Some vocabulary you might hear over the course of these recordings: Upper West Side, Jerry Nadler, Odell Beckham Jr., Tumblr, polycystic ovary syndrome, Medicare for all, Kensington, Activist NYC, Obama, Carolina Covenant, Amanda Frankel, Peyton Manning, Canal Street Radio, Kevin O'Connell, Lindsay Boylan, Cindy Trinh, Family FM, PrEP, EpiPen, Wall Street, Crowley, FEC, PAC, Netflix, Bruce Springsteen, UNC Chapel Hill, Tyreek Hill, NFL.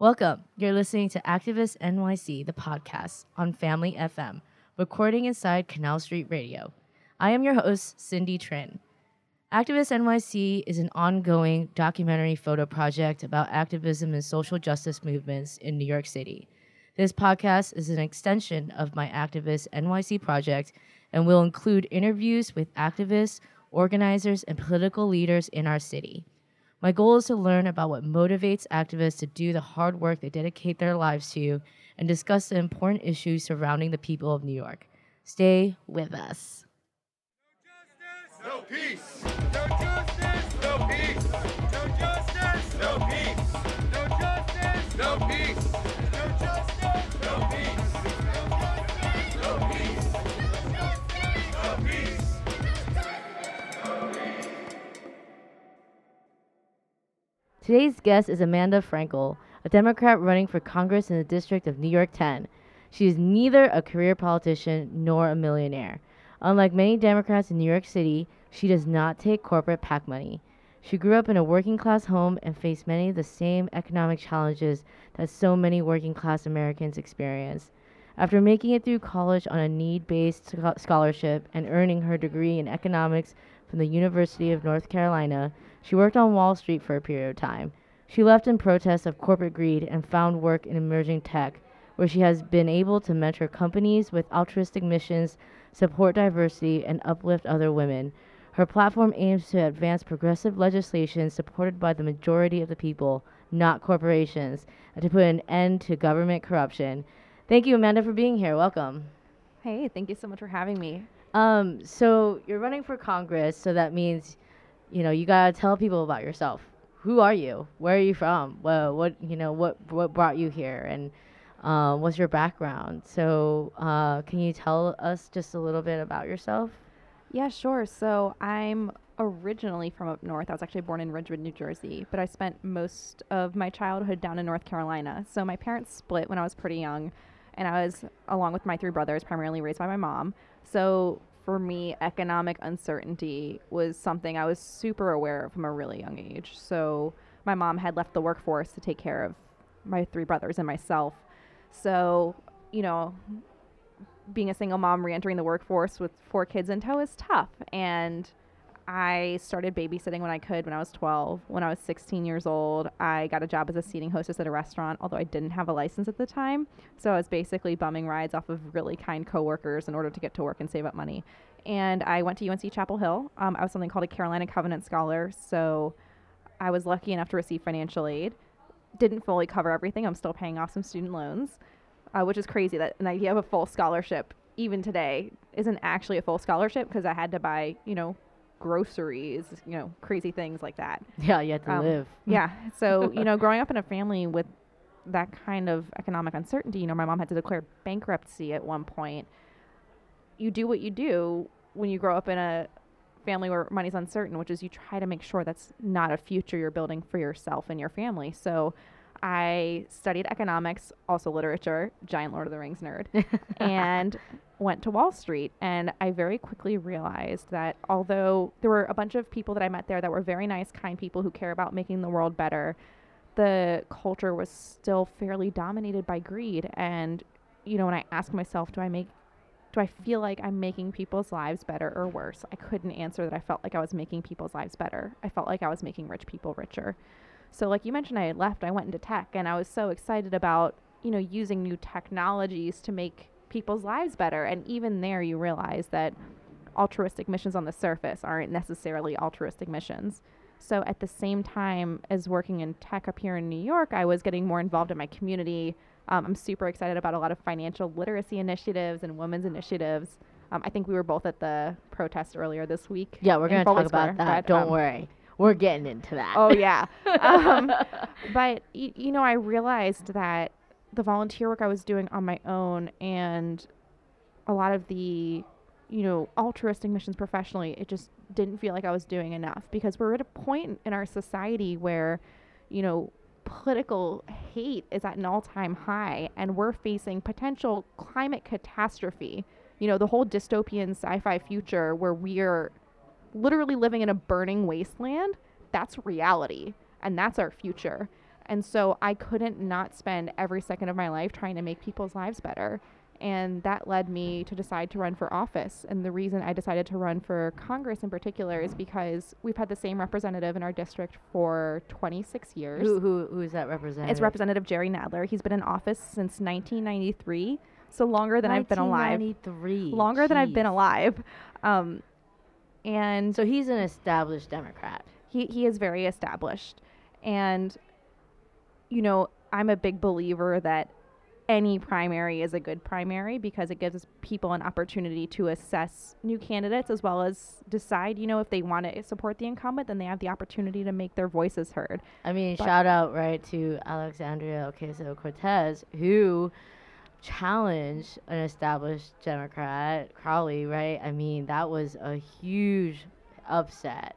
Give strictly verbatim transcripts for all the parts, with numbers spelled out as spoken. Welcome. You're listening to Activist N Y C, the podcast on Family F M, recording inside Canal Street Radio. I am your host, Cindy Trinh. Activist N Y C is an ongoing documentary photo project about activism and social justice movements in New York City. This podcast is an extension of my Activist N Y C project and will include interviews with activists, organizers, and political leaders in our city. My goal is to learn about what motivates activists to do the hard work they dedicate their lives to and discuss the important issues surrounding the people of New York. Stay with us. No justice, no peace. No justice, no peace. No justice, no peace. No justice, no peace. No justice, no peace. Today's guest is Amanda Frankel, a Democrat running for Congress in the District of New York ten. She is neither a career politician nor a millionaire. Unlike many Democrats in New York City, she does not take corporate PAC money. She grew up in a working-class home and faced many of the same economic challenges that so many working-class Americans experience. After making it through college on a need-based scholarship and earning her degree in economics from the University of North Carolina, she worked on Wall Street for a period of time. She left in protest of corporate greed and found work in emerging tech, where she has been able to mentor companies with altruistic missions, support diversity, and uplift other women. Her platform aims to advance progressive legislation supported by the majority of the people, not corporations, and to put an end to government corruption. Thank you, Amanda, for being here. Welcome. Hey, thank you so much for having me. Um, so you're running for Congress, so that means, you know, you gotta tell people about yourself. Who are you? Where are you from? Well, what you know, what what brought you here, and uh, what's your background? So, uh, can you tell us just a little bit about yourself? Yeah, sure. So I'm originally from up north. I was actually born in Ridgewood, New Jersey, but I spent most of my childhood down in North Carolina. So my parents split when I was pretty young. And I was, along with my three brothers, primarily raised by my mom. So for me, economic uncertainty was something I was super aware of from a really young age. So my mom had left the workforce to take care of my three brothers and myself. So, you know, being a single mom, reentering the workforce with four kids in tow is tough. And I started babysitting when I could when I was twelve. When I was sixteen years old, I got a job as a seating hostess at a restaurant, although I didn't have a license at the time. So I was basically bumming rides off of really kind coworkers in order to get to work and save up money. And I went to U N C Chapel Hill. Um, I was something called a Carolina Covenant Scholar. So I was lucky enough to receive financial aid. Didn't fully cover everything. I'm still paying off some student loans, uh, which is crazy that an idea of a full scholarship, even today, isn't actually a full scholarship because I had to buy, you know, groceries, you know, crazy things like that. Yeah, you have to um, live. Yeah. So, you know, growing up in a family with that kind of economic uncertainty, you know, my mom had to declare bankruptcy at one point. You do what you do when you grow up in a family where money's uncertain, which is you try to make sure that's not a future you're building for yourself and your family. So I studied economics, also literature, giant Lord of the Rings nerd, and went to Wall Street. And I very quickly realized that although there were a bunch of people that I met there that were very nice, kind people who care about making the world better, the culture was still fairly dominated by greed. And, you know, when I asked myself, do I make, do I feel like I'm making people's lives better or worse? I couldn't answer that I felt like I was making people's lives better. I felt like I was making rich people richer. So like you mentioned, I had left, I went into tech, and I was so excited about, you know, using new technologies to make people's lives better. And even there, you realize that altruistic missions on the surface aren't necessarily altruistic missions. So at the same time as working in tech up here in New York, I was getting more involved in my community. Um, I'm super excited about a lot of financial literacy initiatives and women's initiatives. Um, I think we were both at the protest earlier this week. Yeah, we're going to talk about that. Don't um, worry. We're getting into that. Oh, yeah. um, but, y- you know, I realized that the volunteer work I was doing on my own and a lot of the, you know, altruistic missions professionally, it just didn't feel like I was doing enough because we're at a point in our society where, you know, political hate is at an all-time high and we're facing potential climate catastrophe. You know, the whole dystopian sci-fi future where we're literally living in a burning wasteland, that's reality and that's our future. And so I couldn't not spend every second of my life trying to make people's lives better. And that led me to decide to run for office. And the reason I decided to run for Congress in particular is because we've had the same representative in our district for twenty-six years. Who who, who is that representative? It's Representative Jerry Nadler. He's been in office since nineteen ninety-three, so longer than I've been alive. nineteen ninety-three. Longer Jeez. than I've been alive. Um, and so he's an established Democrat. He he is very established. And, you know, I'm a big believer that any primary is a good primary because it gives people an opportunity to assess new candidates as well as decide, you know, if they want to support the incumbent, then they have the opportunity to make their voices heard. I mean, but shout out, right, to Alexandria Ocasio-Cortez, who challenged an established Democrat, Crowley, right? I mean, that was a huge upset.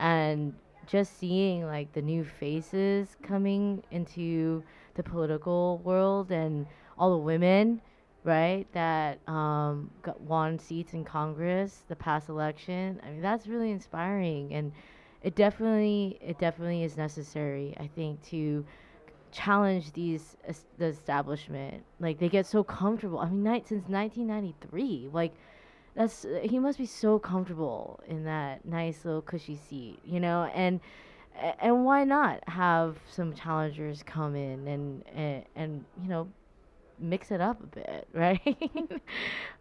And just seeing, like, the new faces coming into the political world and all the women, right, that um, got won seats in Congress the past election. I mean, that's really inspiring, and it definitely, it definitely is necessary, I think, to challenge these uh, the establishment. Like, they get so comfortable. I mean, night since nineteen ninety-three, like, that's uh, he must be so comfortable in that nice little cushy seat, you know, and. And why not have some challengers come in and, and, and you know, mix it up a bit, right?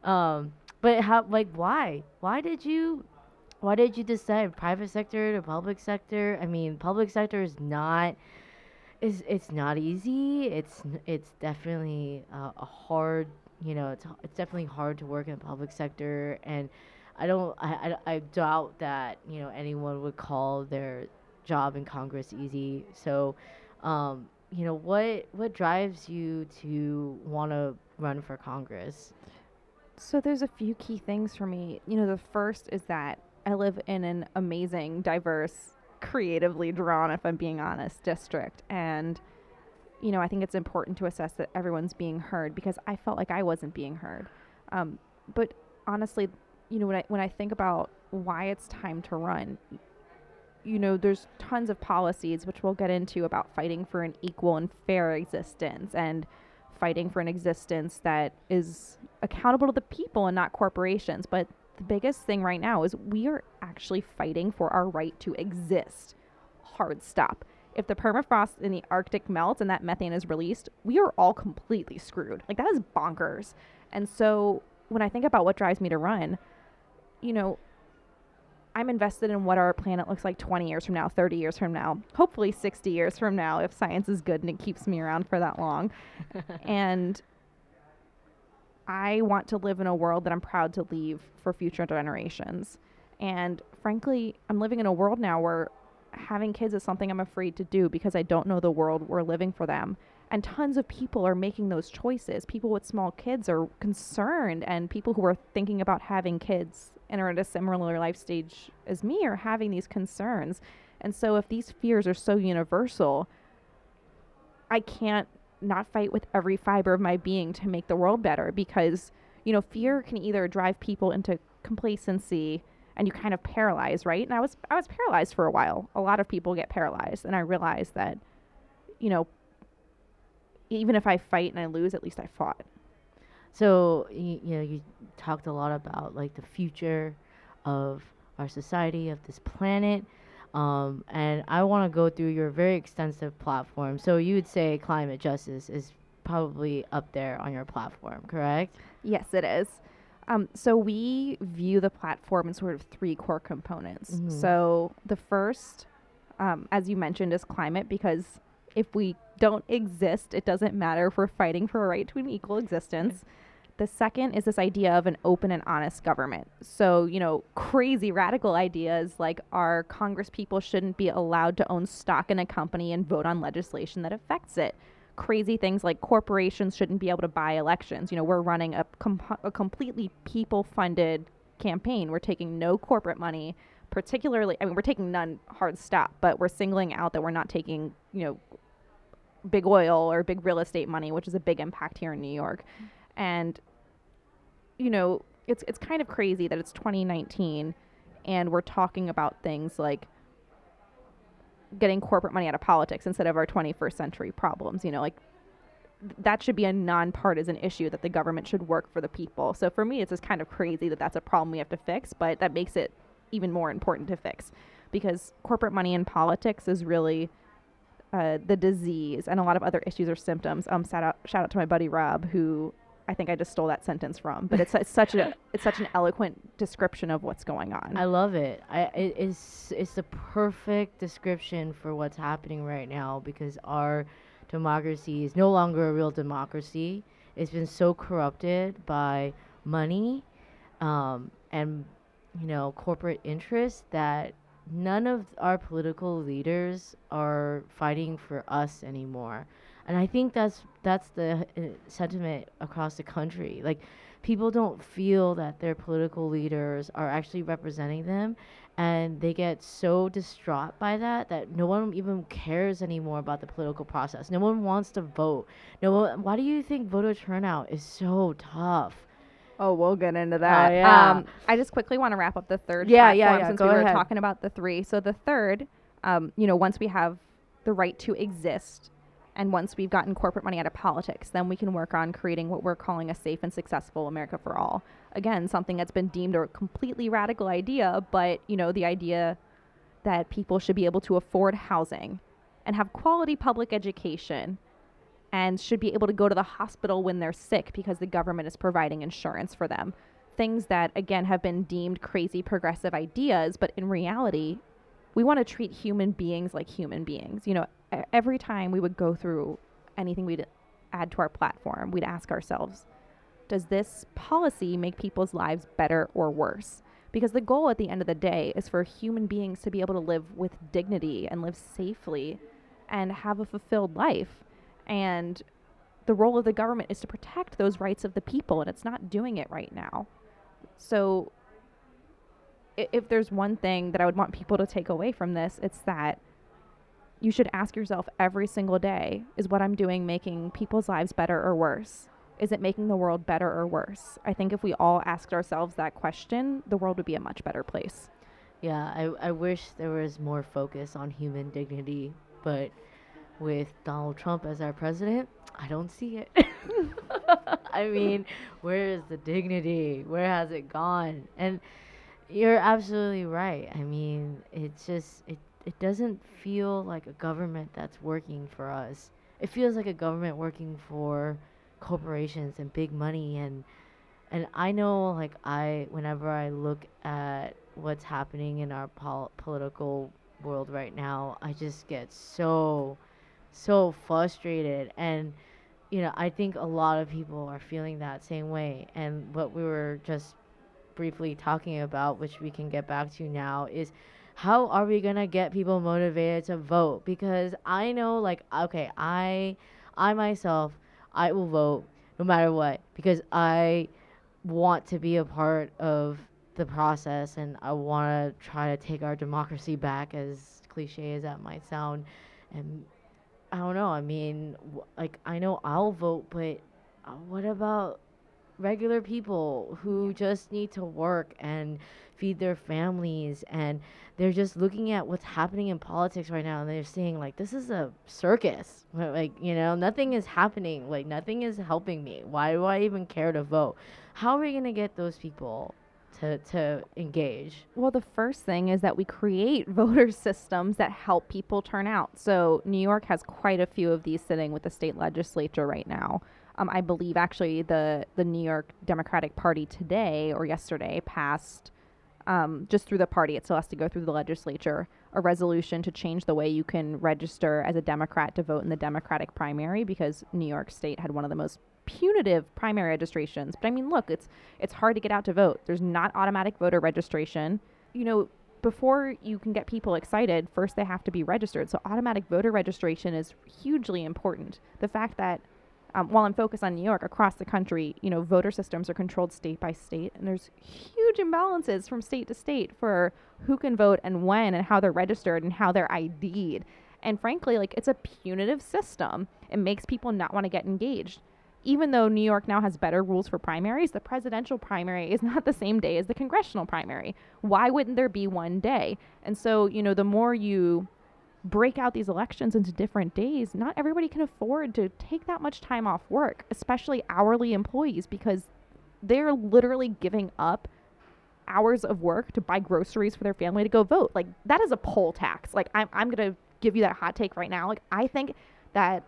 um, but how, like, why? Why did you, why did you decide private sector to public sector? I mean, public sector is not, is it's not easy. It's it's definitely uh, a hard, you know, it's it's definitely hard to work in the public sector, and I don't, I, I, I doubt that, you know, anyone would call their job in Congress easy. So, um, you know, what what drives you to want to run for Congress? So there's a few key things for me. You know, the first is that I live in an amazing, diverse, creatively drawn, if I'm being honest, district. And, you know, I think it's important to assess that everyone's being heard because I felt like I wasn't being heard. Um, but honestly, you know, when I when I think about why it's time to run, you know, there's tons of policies, which we'll get into, about fighting for an equal and fair existence and fighting for an existence that is accountable to the people and not corporations. But the biggest thing right now is we are actually fighting for our right to exist. Hard stop. If the permafrost in the Arctic melts and that methane is released, we are all completely screwed. Like, that is bonkers. And so when I think about what drives me to run, you know, I'm invested in what our planet looks like twenty years from now, thirty years from now, hopefully sixty years from now, if science is good and it keeps me around for that long. And I want to live in a world that I'm proud to leave for future generations. And frankly, I'm living in a world now where having kids is something I'm afraid to do because I don't know the world we're living for them. And tons of people are making those choices. People with small kids are concerned, and people who are thinking about having kids and are at a similar life stage as me are having these concerns. And so if these fears are so universal, I can't not fight with every fiber of my being to make the world better, because, you know, fear can either drive people into complacency and you kind of paralyze, right? And I was I was paralyzed for a while. A lot of people get paralyzed, and I realized that, you know, even if I fight and I lose, at least I fought. So, you, you know, you talked a lot about, like, the future of our society, of this planet. Um, and I want to go through your very extensive platform. So you would say climate justice is probably up there on your platform, correct? Yes, it is. Um, so we view the platform in sort of three core components. Mm-hmm. So the first, um, as you mentioned, is climate, because if we don't exist, it doesn't matter if we're fighting for a right to an equal existence. The second is this idea of an open and honest government. So, you know, crazy radical ideas like our Congress people shouldn't be allowed to own stock in a company and vote on legislation that affects it. Crazy things like corporations shouldn't be able to buy elections. You know, we're running a, comp- a completely people-funded campaign. We're taking no corporate money, particularly, I mean, we're taking none, hard stop, but we're singling out that we're not taking, you know, big oil or big real estate money, which is a big impact here in New York. And, you know, it's it's kind of crazy that it's twenty nineteen and we're talking about things like getting corporate money out of politics instead of our twenty-first century problems. You know, like th- that should be a nonpartisan issue, that the government should work for the people. So for me, it's just kind of crazy that that's a problem we have to fix, but that makes it even more important to fix, because corporate money in politics is really uh, the disease, and a lot of other issues or symptoms. Um, shout out, shout out to my buddy Rob, who I think I just stole that sentence from, but it's, it's such a it's such an eloquent description of what's going on. I love it. I it is it's the perfect description for what's happening right now, because our democracy is no longer a real democracy. It's been so corrupted by money, um, and you know, corporate interests, that none of our political leaders are fighting for us anymore. And I think that's that's the uh, sentiment across the country. Like, people don't feel that their political leaders are actually representing them, and they get so distraught by that that no one even cares anymore about the political process. No one wants to vote. No one. Why do you think voter turnout is so tough? Oh, we'll get into that. Uh, yeah. Um, I just quickly want to wrap up the third yeah, platform yeah, yeah. since Go we were ahead. talking about the three. So the third, um, you know, once we have the right to exist, and once we've gotten corporate money out of politics, then we can work on creating what we're calling a safe and successful America for all. Again, something that's been deemed a completely radical idea, but, you know, the idea that people should be able to afford housing and have quality public education, and should be able to go to the hospital when they're sick because the government is providing insurance for them. Things that, again, have been deemed crazy progressive ideas, but in reality, we want to treat human beings like human beings. You know, every time we would go through anything we'd add to our platform, we'd ask ourselves, does this policy make people's lives better or worse? Because the goal at the end of the day is for human beings to be able to live with dignity and live safely and have a fulfilled life. And the role of the government is to protect those rights of the people, and it's not doing it right now. So if, if there's one thing that I would want people to take away from this, it's that you should ask yourself every single day, is what I'm doing making people's lives better or worse? Is it making the world better or worse? I think if we all asked ourselves that question, the world would be a much better place. Yeah, I, I wish there was more focus on human dignity, but with Donald Trump as our president, I don't see it. I mean, where is the dignity? Where has it gone? And you're absolutely right. I mean, it's just, it, it doesn't feel like a government that's working for us. It feels like a government working for corporations and big money. And and I know, like, I whenever I look at what's happening in our pol- political world right now, I just get so... so frustrated. And you know, I think a lot of people are feeling that same way. And what we were just briefly talking about, which we can get back to now, is how are we gonna get people motivated to vote? Because I know, like, okay, I I myself I will vote no matter what, because I want to be a part of the process, and I want to try to take our democracy back, as cliche as that might sound. And I don't know. I mean, w- like, I know I'll vote, but uh, what about regular people who just need to work and feed their families? And they're just looking at what's happening in politics right now, and they're saying, like, this is a circus. Like, you know, nothing is happening. Like, nothing is helping me. Why do I even care to vote? How are we going to get those people to, to engage? Well, the first thing is that we create voter systems that help people turn out. So New York has quite a few of these sitting with the state legislature right now. Um, I believe actually the, the New York Democratic Party today or yesterday passed, um, just through the party, it still has to go through the legislature, a resolution to change the way you can register as a Democrat to vote in the Democratic primary, because New York State had one of the most punitive primary registrations. But I mean, look, it's it's hard to get out to vote. There's not automatic voter registration. You know, before you can get people excited, first they have to be registered. So automatic voter registration is hugely important. The fact that um, while I'm focused on New York, across the country, you know, voter systems are controlled state by state, and there's huge imbalances from state to state for who can vote and when and how they're registered and how they're I D'd. And frankly, like, it's a punitive system. It makes people not want to get engaged. Even though New York now has better rules for primaries, the presidential primary is not the same day as the congressional primary. Why wouldn't there be one day? And so, you know, the more you break out these elections into different days, not everybody can afford to take that much time off work, especially hourly employees, because they're literally giving up hours of work to buy groceries for their family to go vote. Like, that is a poll tax. Like, I'm, I'm going to give you that hot take right now. Like, I think that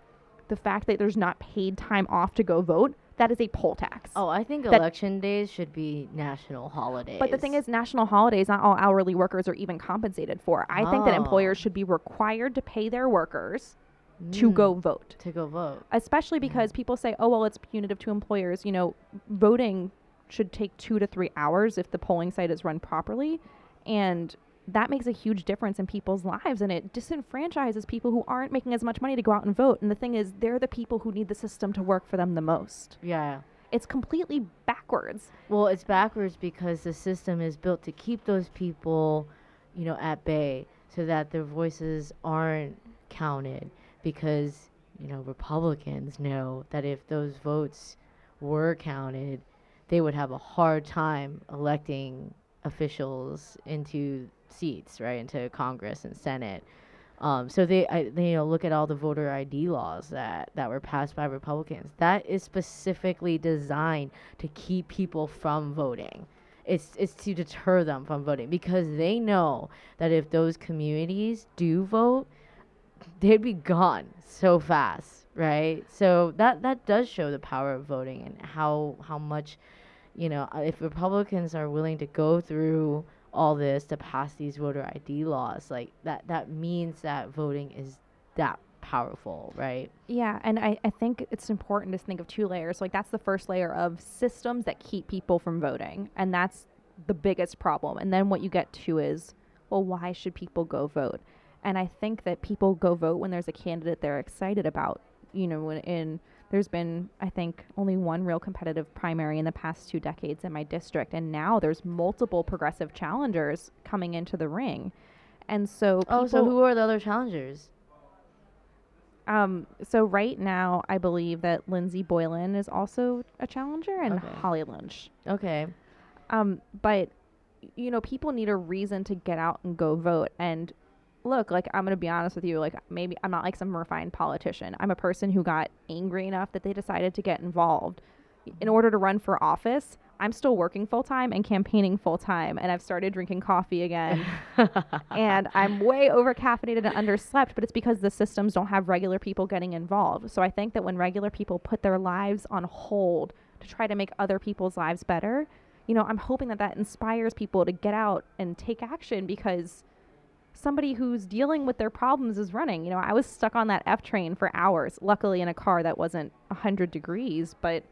the fact that there's not paid time off to go vote, that is a poll tax. Oh, I think that election days should be national holidays. But the thing is, national holidays, not all hourly workers are even compensated for. I oh. think that employers should be required to pay their workers mm. to go vote. To go vote. Especially because mm. people say, oh, well, it's punitive to employers. You know, voting should take two to three hours if the polling site is run properly. And that makes a huge difference in people's lives, and it disenfranchises people who aren't making as much money to go out and vote. And the thing is, they're the people who need the system to work for them the most. Yeah. It's completely backwards. Well, it's backwards because the system is built to keep those people, you know, at bay so that their voices aren't counted, because, you know, Republicans know that if those votes were counted, they would have a hard time electing officials into seats, right, into Congress and Senate. Um, so they, I, they, you know, look at all the voter I D laws that, that were passed by Republicans. That is specifically designed to keep people from voting. It's it's to deter them from voting, because they know that if those communities do vote, they'd be gone so fast, right? So that, that does show the power of voting and how how much, you know, if Republicans are willing to go through all this to pass these voter I D laws, like, that, that means that voting is that powerful, right? Yeah, and I, I think it's important to think of two layers. Like, that's the first layer of systems that keep people from voting, and that's the biggest problem. And then what you get to is, well, why should people go vote? And I think that people go vote when there's a candidate they're excited about. You know, when in there's been, I think, only one real competitive primary in the past two decades in my district. And now there's multiple progressive challengers coming into the ring. And so people... Oh, so who are the other challengers? Um, so right now, I believe that Lindsay Boylan is also a challenger, and okay. Holly Lynch. Okay. Um, but, you know, people need a reason to get out and go vote. And look, like, I'm going to be honest with you, like, maybe I'm not like some refined politician. I'm a person who got angry enough that they decided to get involved. In order to run for office, I'm still working full-time and campaigning full-time, and I've started drinking coffee again. And I'm way over-caffeinated and underslept, but it's because the systems don't have regular people getting involved. So I think that when regular people put their lives on hold to try to make other people's lives better, you know, I'm hoping that that inspires people to get out and take action, because somebody who's dealing with their problems is running. You know, I was stuck on that F train for hours, luckily in a car that wasn't one hundred degrees, but,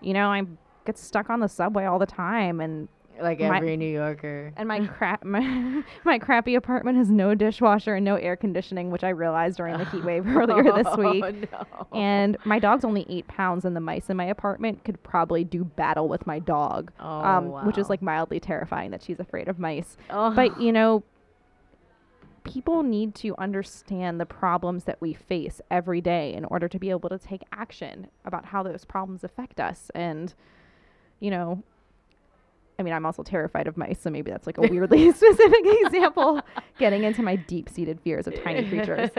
you know, I get stuck on the subway all the time. And like my, every New Yorker. And my, crap, my, my crappy apartment has no dishwasher and no air conditioning, which I realized during the heat wave earlier this week. Oh, no. And my dog's only eight pounds, and the mice in my apartment could probably do battle with my dog, oh, um, wow. which is, like, mildly terrifying that she's afraid of mice. Oh. But, you know, people need to understand the problems that we face every day in order to be able to take action about how those problems affect us. And, you know, I mean, I'm also terrified of mice, so maybe that's like a weirdly specific example, getting into my deep-seated fears of tiny creatures.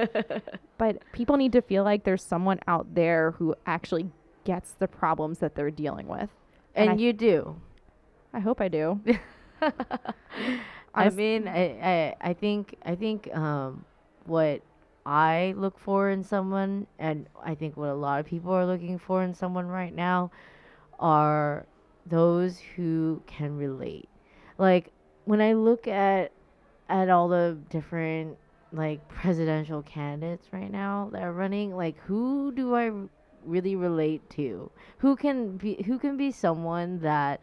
But people need to feel like there's someone out there who actually gets the problems that they're dealing with. And, and you I, do. I hope I do. I mean, I, I, I think I think um, what I look for in someone, and I think what a lot of people are looking for in someone right now, are those who can relate. Like, when I look at at all the different, like, presidential candidates right now that are running, like, who do I r- really relate to? Who can be who can be someone that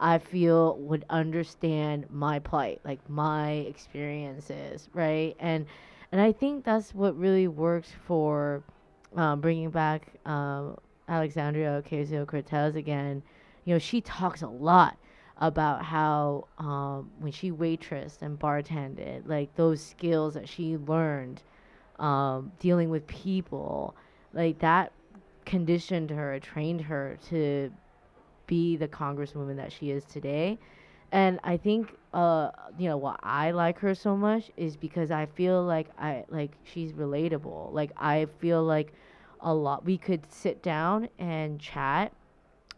I feel would understand my plight, like my experiences, right? And and I think that's what really works for um, bringing back um, Alexandria Ocasio-Cortez again. You know, she talks a lot about how um, when she waitressed and bartended, like, those skills that she learned um, dealing with people, like, that conditioned her, trained her to be the congresswoman that she is today. And I think, uh, you know, why I like her so much is because I feel like I like she's relatable. Like I feel like a lot we could sit down and chat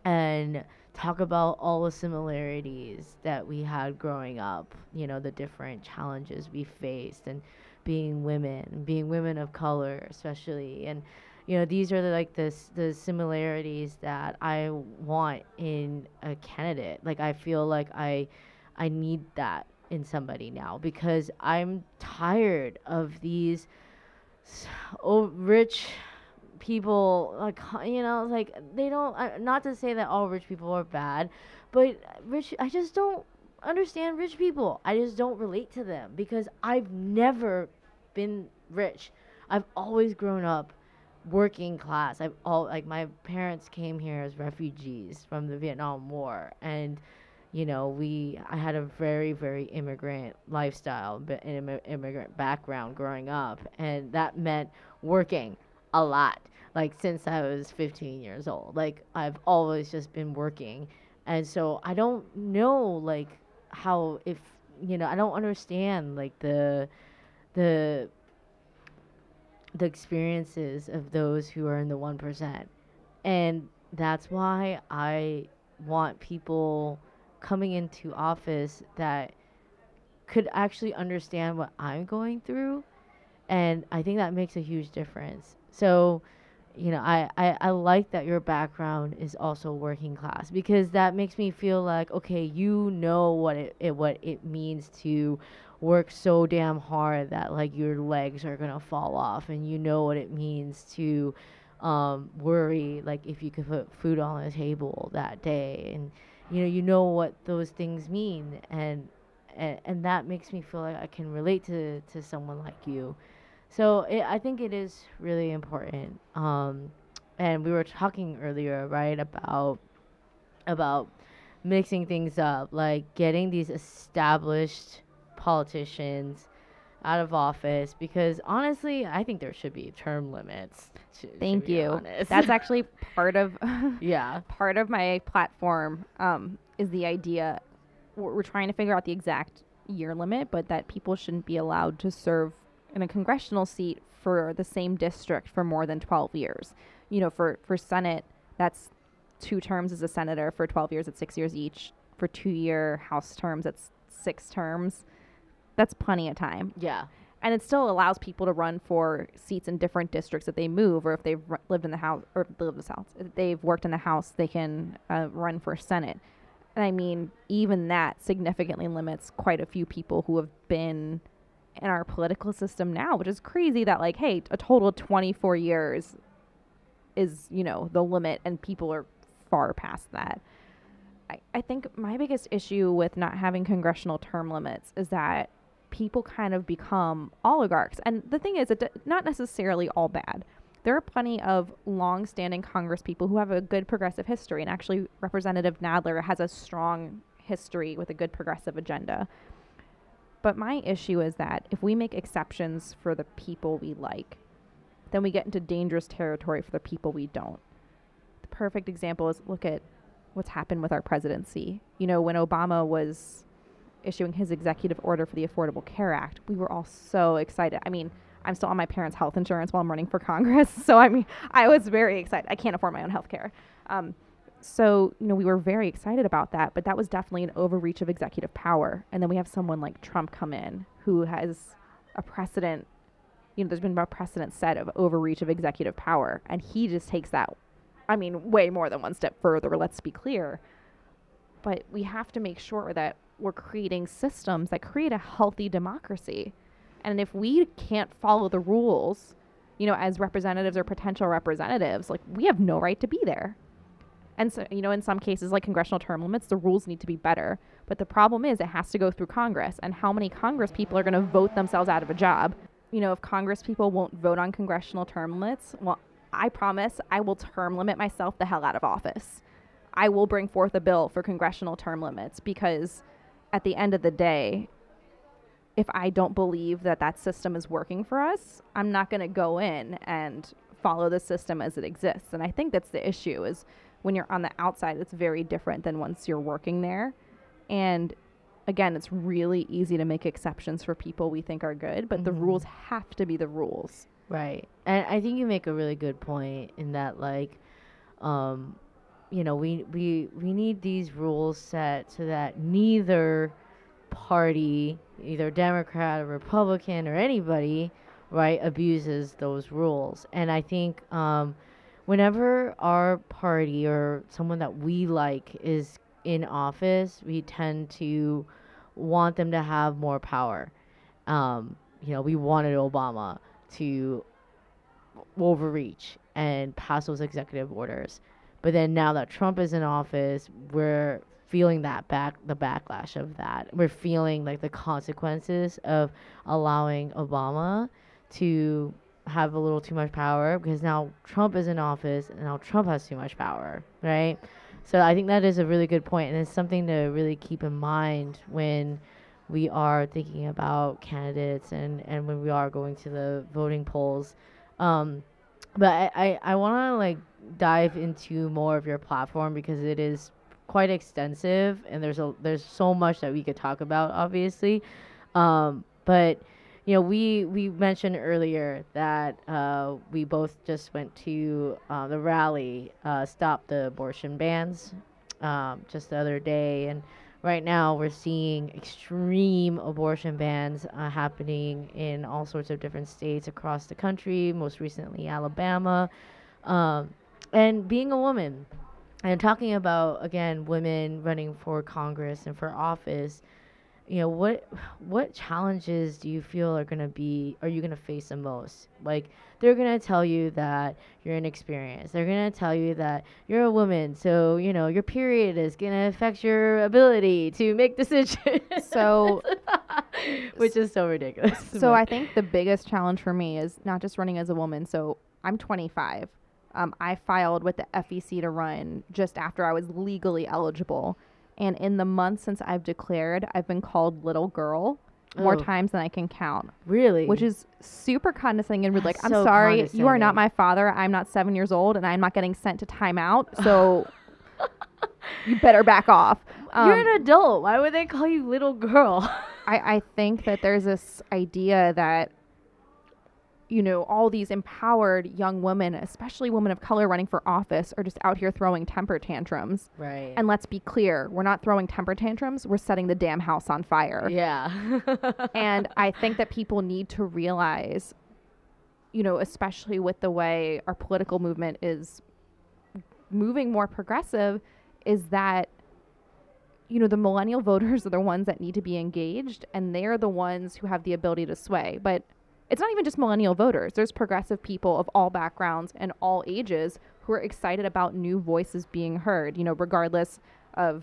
and talk about all the similarities that we had growing up. You know, the different challenges we faced, and being women, being women of color, especially, and. You know, these are the, like the the similarities that I want in a candidate. Like I feel like I, I need that in somebody now because I'm tired of these, oh, rich people. Like you know, like they don't. Uh, not to say that all rich people are bad, but rich. I just don't understand rich people. I just don't relate to them because I've never been rich. I've always grown up. Working class. I've all like my parents came here as refugees from the Vietnam War, and you know we I had a very very immigrant lifestyle, but an Im- immigrant background growing up, and that meant working a lot. Like since I was fifteen years old, like I've always just been working, and so I don't know like how if you know I don't understand like the the. the experiences of those who are in the one percent. And that's why I want people coming into office that could actually understand what I'm going through. And I think that makes a huge difference. So, you know, I, I, I like that your background is also working class because that makes me feel like, okay, you know what it, it what it means to work so damn hard that like your legs are gonna fall off, and you know what it means to um, worry like if you could put food on the table that day, and you know you know what those things mean, and and, and that makes me feel like I can relate to, to someone like you. So it, I think it is really important. Um, and we were talking earlier, right, about about mixing things up, like getting these established politicians out of office because honestly I think there should be term limits to, thank to you that's actually part of yeah part of my platform um is the idea we're, we're trying to figure out the exact year limit, but that people shouldn't be allowed to serve in a congressional seat for the same district for more than twelve years. You know, for for Senate, that's two terms as a senator for twelve years, it's six years each. For two-year House terms, that's six terms. That's plenty of time. Yeah. And it still allows people to run for seats in different districts that they move, or if they've r- lived in the House, or if they live in the South, if they've worked in the House, they can uh, run for Senate. And I mean, even that significantly limits quite a few people who have been in our political system now, which is crazy that, like, hey, a total of twenty-four years is, you know, the limit, and people are far past that. I think my biggest issue with not having congressional term limits is that people kind of become oligarchs. And the thing is, it's not necessarily all bad. There are plenty of long-standing Congress people who have a good progressive history. And actually, Representative Nadler has a strong history with a good progressive agenda. But my issue is that if we make exceptions for the people we like, then we get into dangerous territory for the people we don't. The perfect example is, look at what's happened with our presidency. You know, when Obama was issuing his executive order for the Affordable Care Act, we were all so excited. I mean, I'm still on my parents' health insurance while I'm running for Congress. So, I mean, I was very excited. I can't afford my own health care. Um, so, you know, we were very excited about that, but that was definitely an overreach of executive power. And then we have someone like Trump come in who has a precedent. You know, there's been a precedent set of overreach of executive power, and he just takes that I mean, way more than one step further, let's be clear. But we have to make sure that we're creating systems that create a healthy democracy. And if we can't follow the rules, you know, as representatives or potential representatives, like, we have no right to be there. And so, you know, in some cases, like congressional term limits, the rules need to be better. But the problem is it has to go through Congress. And how many Congress people are going to vote themselves out of a job? You know, if Congress people won't vote on congressional term limits, well, I promise I will term limit myself the hell out of office. I will bring forth a bill for congressional term limits because at the end of the day, if I don't believe that that system is working for us, I'm not going to go in and follow the system as it exists. And I think that's the issue, is when you're on the outside, it's very different than once you're working there. And again, it's really easy to make exceptions for people we think are good, but mm-hmm. the rules have to be the rules. Right. And I think you make a really good point in that, like, um, you know, we, we, we need these rules set so that neither party, either Democrat or Republican or anybody, right, abuses those rules. And I think um, whenever our party or someone that we like is in office, we tend to want them to have more power. Um, you know, we wanted Obama to overreach and pass those executive orders. But then now that Trump is in office, we're feeling that back, the backlash of that. We're feeling like the consequences of allowing Obama to have a little too much power, because now Trump is in office and now Trump has too much power, right? So I think that is a really good point, and it's something to really keep in mind when we are thinking about candidates and, and when we are going to the voting polls. Um, but I, I, I want to like dive into more of your platform, because it is quite extensive, and there's a there's so much that we could talk about, obviously, um, but you know, we we mentioned earlier that uh, we both just went to uh, the rally, uh, stop the abortion bans, um, just the other day, and right now we're seeing extreme abortion bans uh, happening in all sorts of different states across the country. Most recently, Alabama, um, and being a woman. And talking about, again, women running for Congress and for office, you know, what what challenges do you feel are going to be, are you going to face the most? Like, they're going to tell you that you're inexperienced. They're going to tell you that you're a woman, so, you know, your period is going to affect your ability to make decisions. So, which is so ridiculous. So I think the biggest challenge for me is not just running as a woman. So I'm twenty-five. Um, I filed with the F E C to run just after I was legally eligible. And in the months since I've declared, I've been called little girl oh. more times than I can count. Really? Which is super condescending. And like, I'm so sorry, you are not my father. I'm not seven years old, and I'm not getting sent to timeout. So you better back off. Um, You're an adult. Why would they call you little girl? I, I think that there's this idea that, you know, all these empowered young women, especially women of color running for office, are just out here throwing temper tantrums. Right. And let's be clear, we're not throwing temper tantrums. We're setting the damn house on fire. Yeah. And I think that people need to realize, you know, especially with the way our political movement is moving more progressive, is that, you know, the millennial voters are the ones that need to be engaged, and they're the ones who have the ability to sway. But it's not even just millennial voters. There's progressive people of all backgrounds and all ages who are excited about new voices being heard, you know, regardless of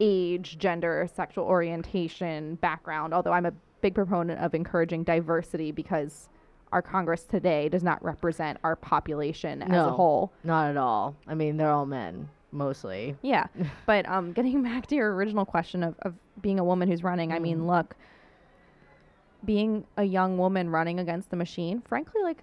age, gender, sexual orientation, background, although I'm a big proponent of encouraging diversity, because our Congress today does not represent our population no, as a whole. Not at all. I mean, they're all men, mostly. Yeah. But um, getting back to your original question of, of being a woman who's running, mm. I mean, look, being a young woman running against the machine, frankly, like,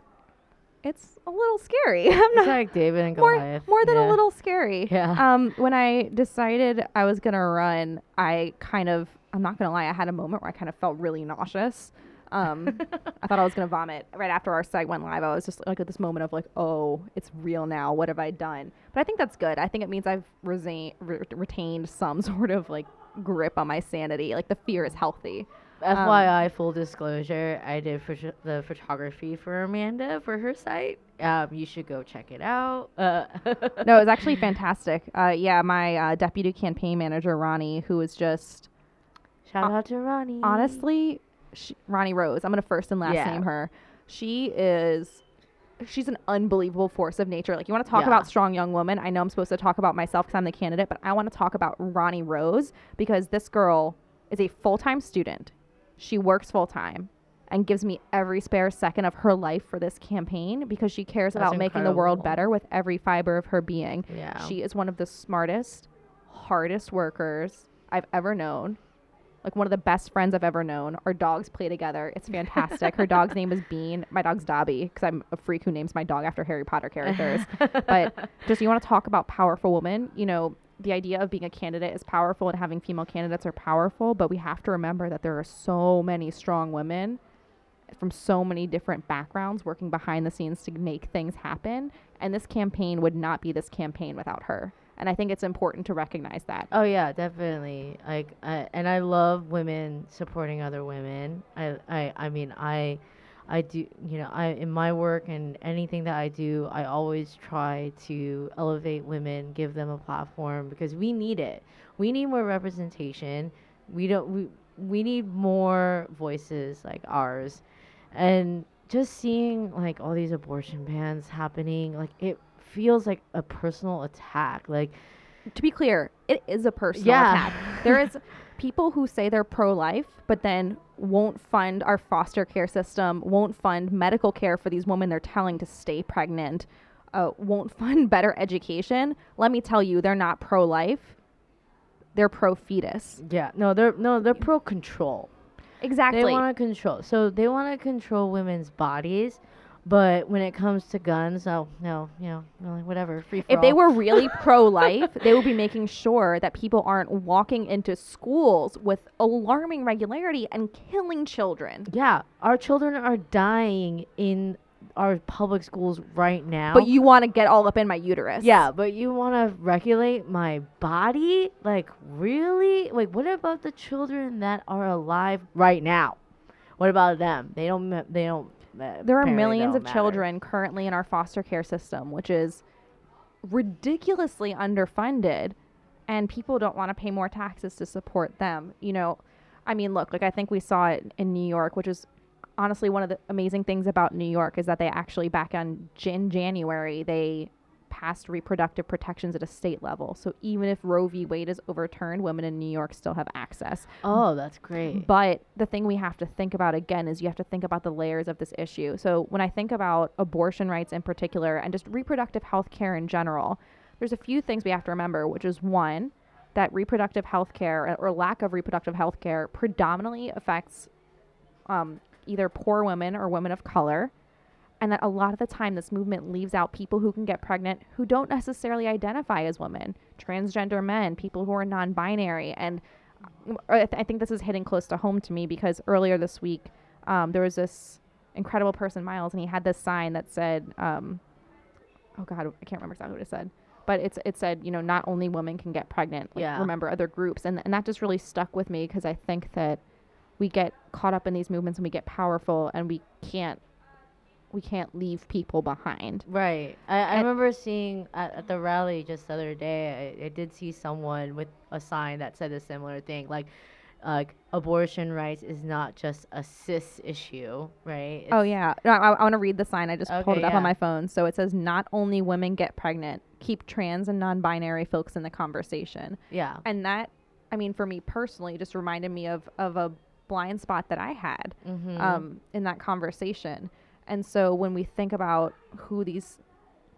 it's a little scary. I'm not, it's like David and Goliath. More, more than yeah. a little scary. Yeah. Um, when I decided I was going to run, I kind of, I'm not going to lie, I had a moment where I kind of felt really nauseous. Um, I thought I was going to vomit right after our site went live. I was just like at this moment of like, oh, it's real now. What have I done? But I think that's good. I think it means I've resa- re- retained some sort of like grip on my sanity. Like the fear is healthy. F Y I, um, full disclosure, I did phot- the photography for Amanda for her site. Um, you should go check it out. Uh. No, it was actually fantastic. Uh, yeah, my uh, deputy campaign manager, Ronnie, who was just... Shout uh, out to Ronnie. Honestly, she, Ronnie Rose. I'm going to first and last yeah. name her. She is... She's an unbelievable force of nature. Like, you want to talk yeah. about strong young woman. I know I'm supposed to talk about myself because I'm the candidate, but I want to talk about Ronnie Rose, because this girl is a full-time student. She works full-time and gives me every spare second of her life for this campaign, because she cares That's about incredible. Making the world better with every fiber of her being. Yeah. She is one of the smartest, hardest workers I've ever known. Like, one of the best friends I've ever known. Our dogs play together. It's fantastic. Her dog's name is Bean. My dog's Dobby, because I'm a freak who names my dog after Harry Potter characters. But just, you want to talk about powerful woman, you know, the idea of being a candidate is powerful and having female candidates are powerful, but we have to remember that there are so many strong women from so many different backgrounds working behind the scenes to make things happen. And this campaign would not be this campaign without her. And I think it's important to recognize that. Oh, yeah, definitely. Like, I, and I love women supporting other women. I, I, I mean, I, I do, you know, I, in my work and anything that I do, I always try to elevate women, give them a platform, because we need it. We need more representation. We don't, we, we need more voices like ours. And just seeing like all these abortion bans happening, like it feels like a personal attack. Like, to be clear, it is a personal yeah. attack. There is people who say they're pro-life, but then won't fund our foster care system, won't fund medical care for these women they're telling to stay pregnant, uh, won't fund better education. Let me tell you, they're not pro-life. They're pro-fetus. Yeah, no, they're no, they're pro-control. Exactly. They want to control. So they want to control women's bodies, but when it comes to guns, oh, no, you know, really, whatever, free for all. If they were really pro-life, they would be making sure that people aren't walking into schools with alarming regularity and killing children. Yeah. Our children are dying in our public schools right now. But you want to get all up in my uterus. Yeah, but you want to regulate my body? Like, really? Like, what about the children that are alive right now? What about them? They don't, they don't. There are millions of matter. children currently in our foster care system, which is ridiculously underfunded, and people don't want to pay more taxes to support them. You know, I mean, look, like I think we saw it in New York, which is honestly one of the amazing things about New York is that they actually back on in January, they passed reproductive protections at a state level. So even if Roe v. Wade is overturned, women in New York still have access. Oh, that's great. But the thing we have to think about again is you have to think about the layers of this issue. So when I think about abortion rights in particular and just reproductive health care in general, there's a few things we have to remember, which is one, that reproductive health care or lack of reproductive health care predominantly affects um, either poor women or women of color. And that a lot of the time this movement leaves out people who can get pregnant who don't necessarily identify as women, transgender men, people who are non-binary. And I, th- I think this is hitting close to home to me because earlier this week, um, there was this incredible person, Miles, and he had this sign that said, um, oh God, I can't remember exactly what it said, but it's, it said, you know, not only women can get pregnant, like, yeah. remember other groups. And, and that just really stuck with me because I think that we get caught up in these movements and we get powerful and we can't, we can't leave people behind. Right. I, I remember seeing at, at the rally just the other day, I, I did see someone with a sign that said a similar thing, like, like uh, abortion rights is not just a cis issue, right? It's oh, yeah. No, I, I want to read the sign. I just okay, pulled it up yeah. on my phone. So it says, not only women get pregnant, keep trans and non-binary folks in the conversation. Yeah. And that, I mean, for me personally, just reminded me of, of a blind spot that I had mm-hmm. um, in that conversation. And so when we think about who these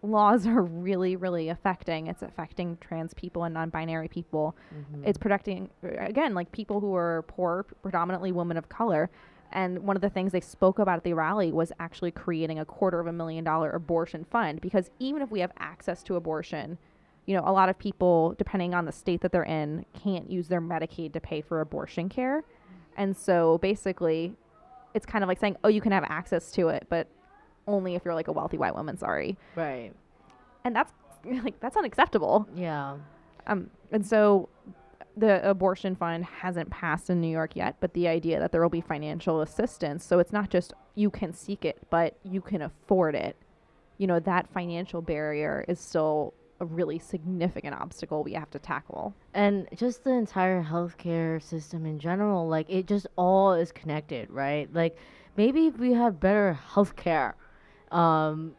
laws are really, really affecting, it's affecting trans people and non-binary people. Mm-hmm. It's protecting, again, like people who are poor, predominantly women of color. And one of the things they spoke about at the rally was actually creating a quarter of a million dollar abortion fund. Because even if we have access to abortion, you know, a lot of people, depending on the state that they're in, can't use their Medicaid to pay for abortion care. And so basically, it's kind of like saying, oh, you can have access to it, but only if you're like a wealthy white woman, sorry. Right. And that's like, that's unacceptable. Yeah. Um. And so the abortion fund hasn't passed in New York yet, but the idea that there will be financial assistance. So it's not just you can seek it, but you can afford it. You know, that financial barrier is still a really significant obstacle we have to tackle. And just the entire healthcare system in general, like it just all is connected, right? Like maybe if we had better healthcare, um,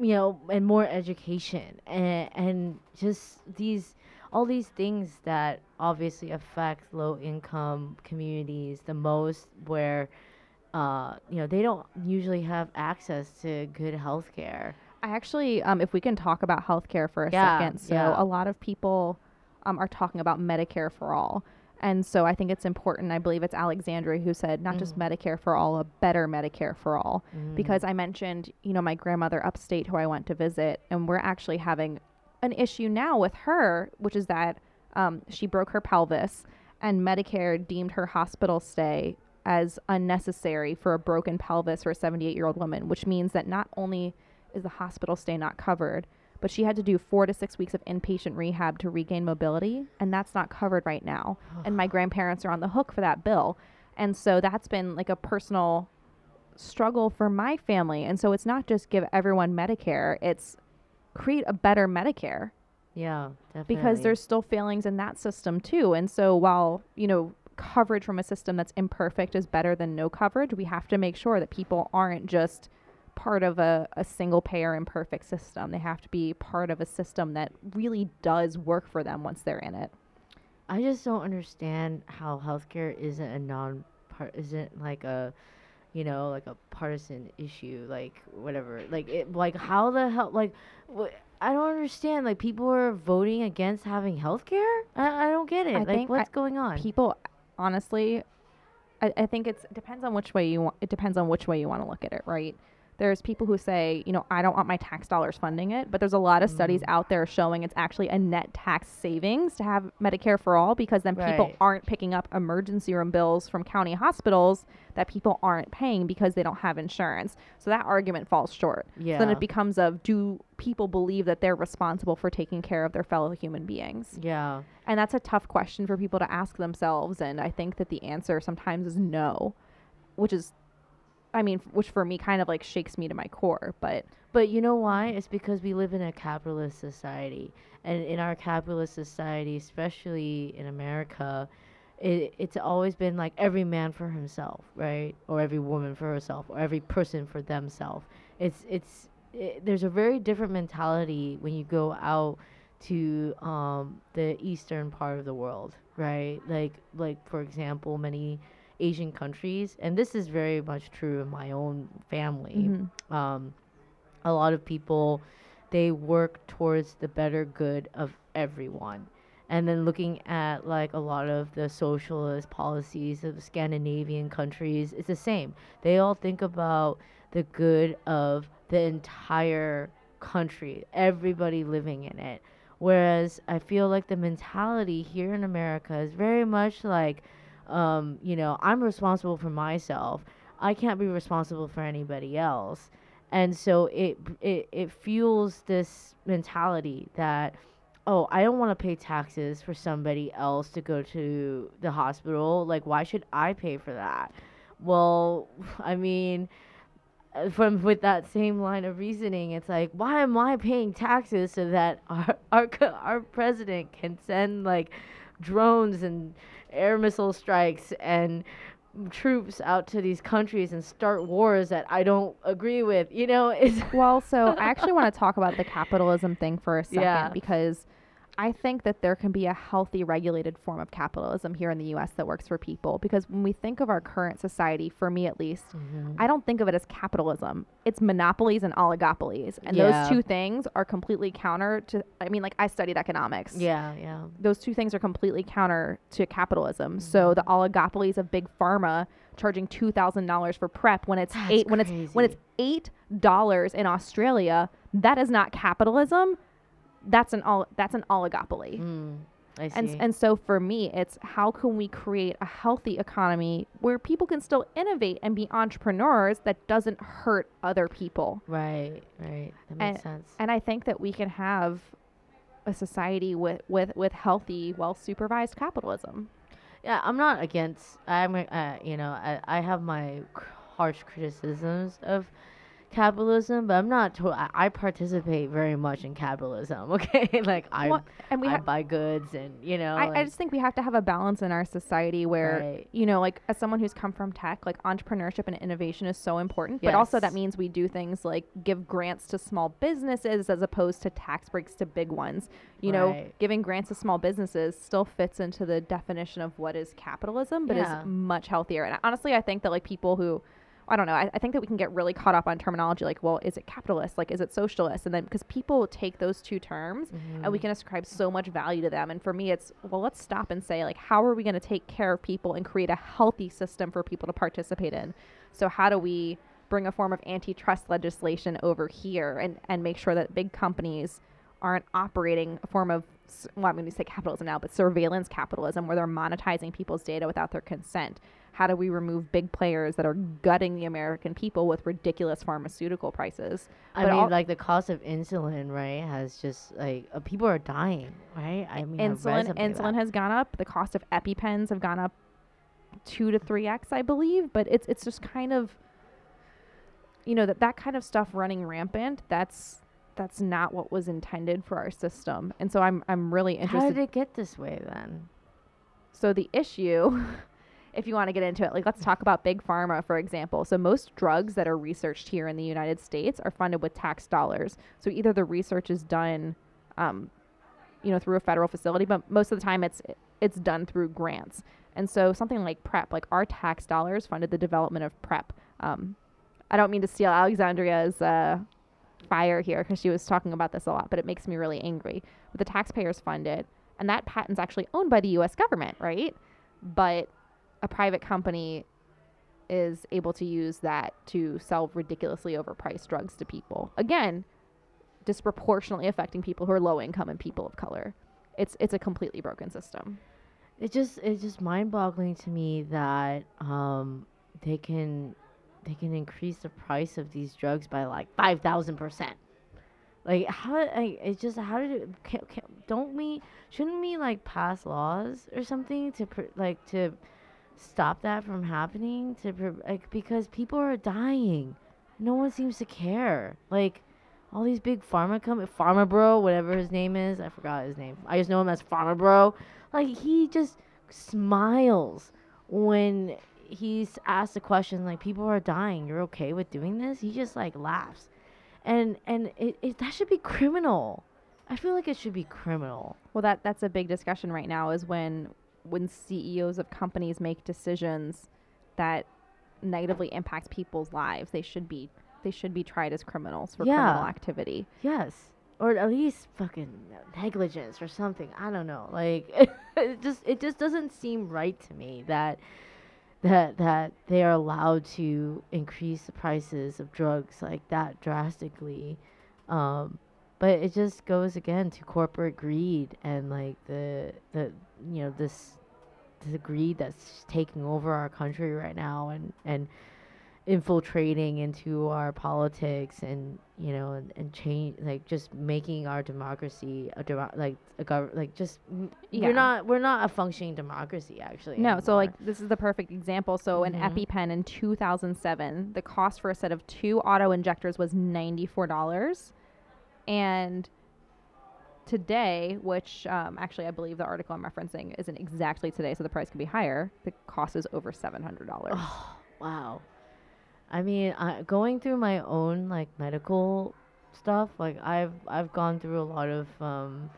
you know, and more education and, and just these, all these things that obviously affect low income communities the most where, uh, you know, they don't usually have access to good healthcare. I actually, um, if we can talk about healthcare for a yeah, second. So yeah. a lot of people um, are talking about Medicare for all. And so I think it's important. I believe it's Alexandria who said, not mm. just Medicare for all, a better Medicare for all. Mm. Because I mentioned, you know, my grandmother upstate who I went to visit, and we're actually having an issue now with her, which is that Um, she broke her pelvis, and Medicare deemed her hospital stay as unnecessary for a broken pelvis for a seventy-eight-year-old woman, which means that not only is the hospital stay not covered, but she had to do four to six weeks of inpatient rehab to regain mobility, and that's not covered right now. And my grandparents are on the hook for that bill. And so that's been like a personal struggle for my family. And so it's not just give everyone Medicare, it's create a better Medicare. Yeah, definitely. Because there's still failings in that system too. And so while, you know, coverage from a system that's imperfect is better than no coverage, we have to make sure that people aren't just part of a, a single payer imperfect system. They have to be part of a system that really does work for them once they're in it. I just don't understand how healthcare isn't a non part isn't like a, you know, like a partisan issue, like whatever, like it, like how the hell, like wh- I don't understand. Like people are voting against having healthcare. I, I don't get it. I like what's I, going on? People, honestly, I, I think it's depends on which way you want. It depends on which way you want to look at it, right? There's people who say, you know, I don't want my tax dollars funding it, but there's a lot of mm. studies out there showing it's actually a net tax savings to have Medicare for all, because then right. people aren't picking up emergency room bills from county hospitals that people aren't paying because they don't have insurance. So that argument falls short. Yeah. So then it becomes of, do people believe that they're responsible for taking care of their fellow human beings? Yeah. And that's a tough question for people to ask themselves. And I think that the answer sometimes is no, which is I mean, f- which for me kind of like shakes me to my core, but... But you know why? It's because we live in a capitalist society. And in our capitalist society, especially in America, it, it's always been like every man for himself, right? Or every woman for herself, or every person for themselves. It's... it's it, there's a very different mentality when you go out to um, the eastern part of the world, right? Like, like for example, many... Asian countries, and this is very much true in my own family. Mm-hmm. Um, a lot of people, they work towards the better good of everyone. And then looking at like a lot of the socialist policies of Scandinavian countries, it's the same. They all think about the good of the entire country, everybody living in it. Whereas I feel like the mentality here in America is very much like, Um, you know, I'm responsible for myself. I can't be responsible for anybody else. And so it it, it fuels this mentality that, oh, I don't want to pay taxes for somebody else to go to the hospital. Like, why should I pay for that? Well, I mean, from with that same line of reasoning, it's like, why am I paying taxes so that our our, our president can send, like, drones and air missile strikes and troops out to these countries and start wars that I don't agree with, you know? It's well, so I actually want to talk about the capitalism thing for a second, yeah. because I think that there can be a healthy, regulated form of capitalism here in the U S that works for people. Because when we think of our current society, for me at least, mm-hmm. I don't think of it as capitalism. It's monopolies and oligopolies. And yeah. those two things are completely counter to, I mean, like I studied economics. Yeah, yeah. Those two things are completely counter to capitalism. Mm-hmm. So the oligopolies of big pharma charging two thousand dollars for PrEP when it's That's eight, when it's, when it's eight dollars in Australia, that is not capitalism. That's an all. That's an oligopoly. Mm, I see. And and so for me, it's how can we create a healthy economy where people can still innovate and be entrepreneurs that doesn't hurt other people. Right, right. That makes and, sense. And I think that we can have a society with, with, with healthy, well-supervised capitalism. Yeah, I'm not against. I'm. Uh, you know, I, I have my harsh criticisms of capitalism, but I'm not to- I, I participate very much in capitalism, okay? Like I well, and we I ha- buy goods, and you know I, like I just think we have to have a balance in our society where right. you know, like as someone who's come from tech, like entrepreneurship and innovation is so important, yes. but also that means we do things like give grants to small businesses as opposed to tax breaks to big ones, you right. know, giving grants to small businesses still fits into the definition of what is capitalism, but yeah. is much healthier. And honestly, I think that like people who I don't know. I, I think that we can get really caught up on terminology. Like, well, is it capitalist? Like, is it socialist? And then because people take those two terms mm-hmm. and we can ascribe so much value to them. And for me, it's, well, let's stop and say, like, how are we going to take care of people and create a healthy system for people to participate in? So how do we bring a form of antitrust legislation over here and, and make sure that big companies aren't operating a form of well, I'm going to say capitalism now, but surveillance capitalism, where they're monetizing people's data without their consent. How do we remove big players that are gutting the American people with ridiculous pharmaceutical prices? I but mean, like the cost of insulin, right, has just, like, uh, people are dying, right? I mean, insulin, insulin has gone up. The cost of EpiPens have gone up two to three X, I believe. But it's it's just kind of, you know, that that kind of stuff running rampant. That's that's not what was intended for our system. And so I'm I'm really interested. How did it get this way then? So the issue. If you want to get into it, like, let's talk about big pharma, for example. So most drugs that are researched here in the United States are funded with tax dollars. So either the research is done, um, you know, through a federal facility, but most of the time it's it's done through grants. And so something like PrEP, like our tax dollars funded the development of PrEP. Um, I don't mean to steal Alexandria's uh, fire here because she was talking about this a lot, but it makes me really angry. But the taxpayers fund it, and that patent's actually owned by the U S government, right? But a private company is able to use that to sell ridiculously overpriced drugs to people. Again, disproportionately affecting people who are low income and people of color. It's it's a completely broken system. It just it's just mind boggling to me that um, they can they can increase the price of these drugs by like five thousand percent. Like how like, it's just how did it? Can, can, don't we? Shouldn't we like pass laws or something to pr- like to stop that from happening to pre- like, because people are dying. No one seems to care. Like all these big pharma com- pharma bro, whatever his name is, I forgot his name. I just know him as Pharma Bro. Like he just smiles when he's asked a question like, people are dying, you're okay with doing this? He just like laughs. And and it, it that should be criminal. I feel like it should be criminal. Well, that that's a big discussion right now is when when C E Os of companies make decisions that negatively impact people's lives, they should be they should be tried as criminals for yeah. criminal activity. Yes. Or at least fucking negligence or something. I don't know. Like it, it just it just doesn't seem right to me that that that they are allowed to increase the prices of drugs like that drastically. Um But it just goes again to corporate greed and like the the you know this the greed that's taking over our country right now and, and infiltrating into our politics and you know and, and change like just making our democracy a demo- like a gov- like just yeah. we're not we're not a functioning democracy actually no anymore. So like this is the perfect example. So mm-hmm. an EpiPen in two thousand seven, the cost for a set of two auto injectors was ninety-four dollars. And today, which um, actually I believe the article I'm referencing isn't exactly today, so the price could be higher. The cost is over seven hundred dollars. Oh, wow. I mean, uh, going through my own like medical stuff, like I've I've gone through a lot of um,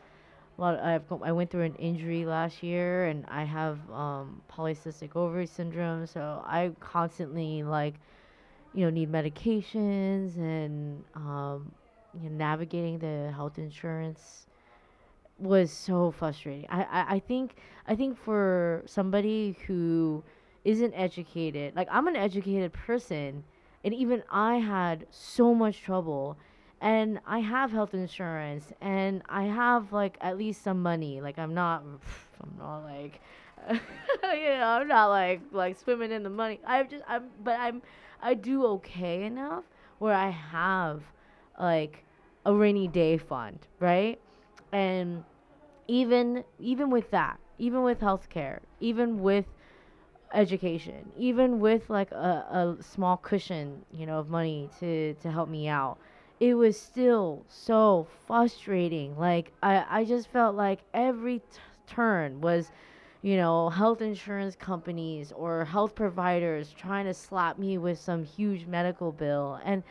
a lot. Of, I've go- I went through an injury last year, and I have um, polycystic ovary syndrome, so I constantly like, you know, need medications and. Um, You know, navigating the health insurance was so frustrating. I, I, I think I think for somebody who isn't educated, like I'm an educated person, and even I had so much trouble. And I have health insurance, and I have like at least some money. Like I'm not, I'm not like, you know, I'm not like like swimming in the money. I'm just, I'm, but I'm, I do okay enough where I have. Like a rainy day fund, right? And even even with that, even with healthcare, even with education, even with like a, a small cushion, you know, of money to to help me out, it was still so frustrating. Like I I just felt like every t- turn was, you know, health insurance companies or health providers trying to slap me with some huge medical bill. And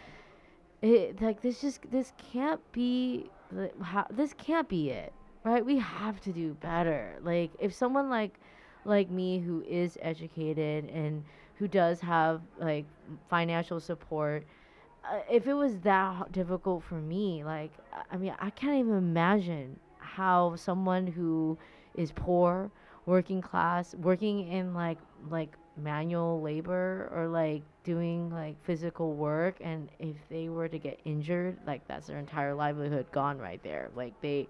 It, like this just this can't be like, how, this can't be it, right? We have to do better. Like if someone like like me who is educated and who does have like financial support, uh, if it was that difficult for me, like I mean I can't even imagine how someone who is poor, working class, working in like like manual labor or like doing like physical work, and if they were to get injured, like that's their entire livelihood gone right there. Like they,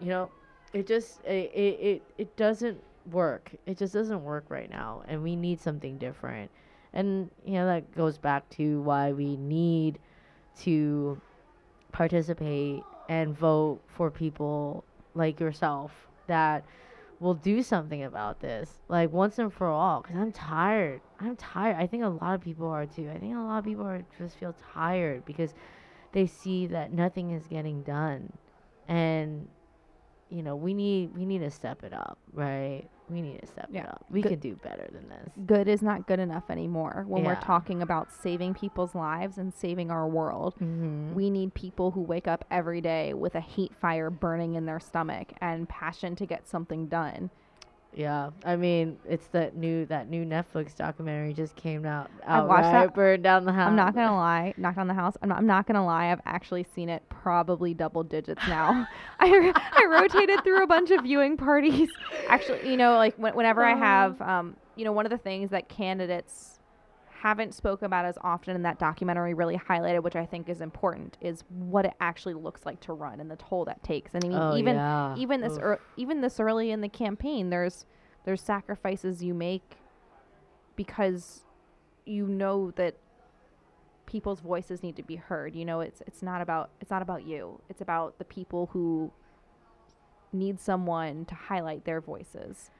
you know, It just it, it it doesn't work. It just doesn't work right now, and we need something different. And you know that goes back to why we need to participate and vote for people like yourself that will do something about this, like once and for all. Because I'm tired. I'm tired. I think a lot of people are too. I think a lot of people are just feel tired because they see that nothing is getting done, and you know, we need we need to step it up, right? We need to step yeah. it up. We good. could do better than this. Good is not good enough anymore. When yeah. we're talking about saving people's lives and saving our world, mm-hmm. we need people who wake up every day with a hate fire burning in their stomach and passion to get something done. Yeah, I mean, it's that new that new Netflix documentary just came out. out I watched right? that. Burned down the house. I'm not gonna lie, knocked on the house. I'm not, I'm not gonna lie. I've actually seen it probably double digits now. I I rotated through a bunch of viewing parties. Actually, you know, like when, whenever I have, um, you know, one of the things that candidates haven't spoken about as often, and that documentary really highlighted, which I think is important, is what it actually looks like to run and the toll that takes. And I mean, oh, even yeah. even this er, even this early in the campaign, there's there's sacrifices you make because you know that people's voices need to be heard. You know, it's it's not about it's not about you. It's about the people who need someone to highlight their voices,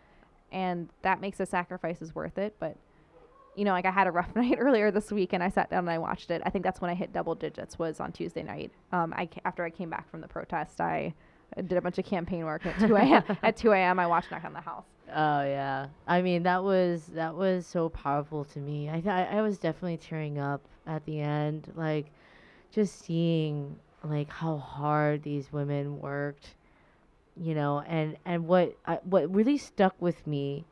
and that makes the sacrifices worth it. But you know, like I had a rough night earlier this week and I sat down and I watched it. I think that's when I hit double digits was on Tuesday night. Um, I, after I came back from the protest, I did a bunch of campaign work at two a.m. At two a.m. I watched Knock on the House. Oh, yeah. I mean, that was that was so powerful to me. I, th- I was definitely tearing up at the end, like just seeing like how hard these women worked, you know, and, and what I, what really stuck with me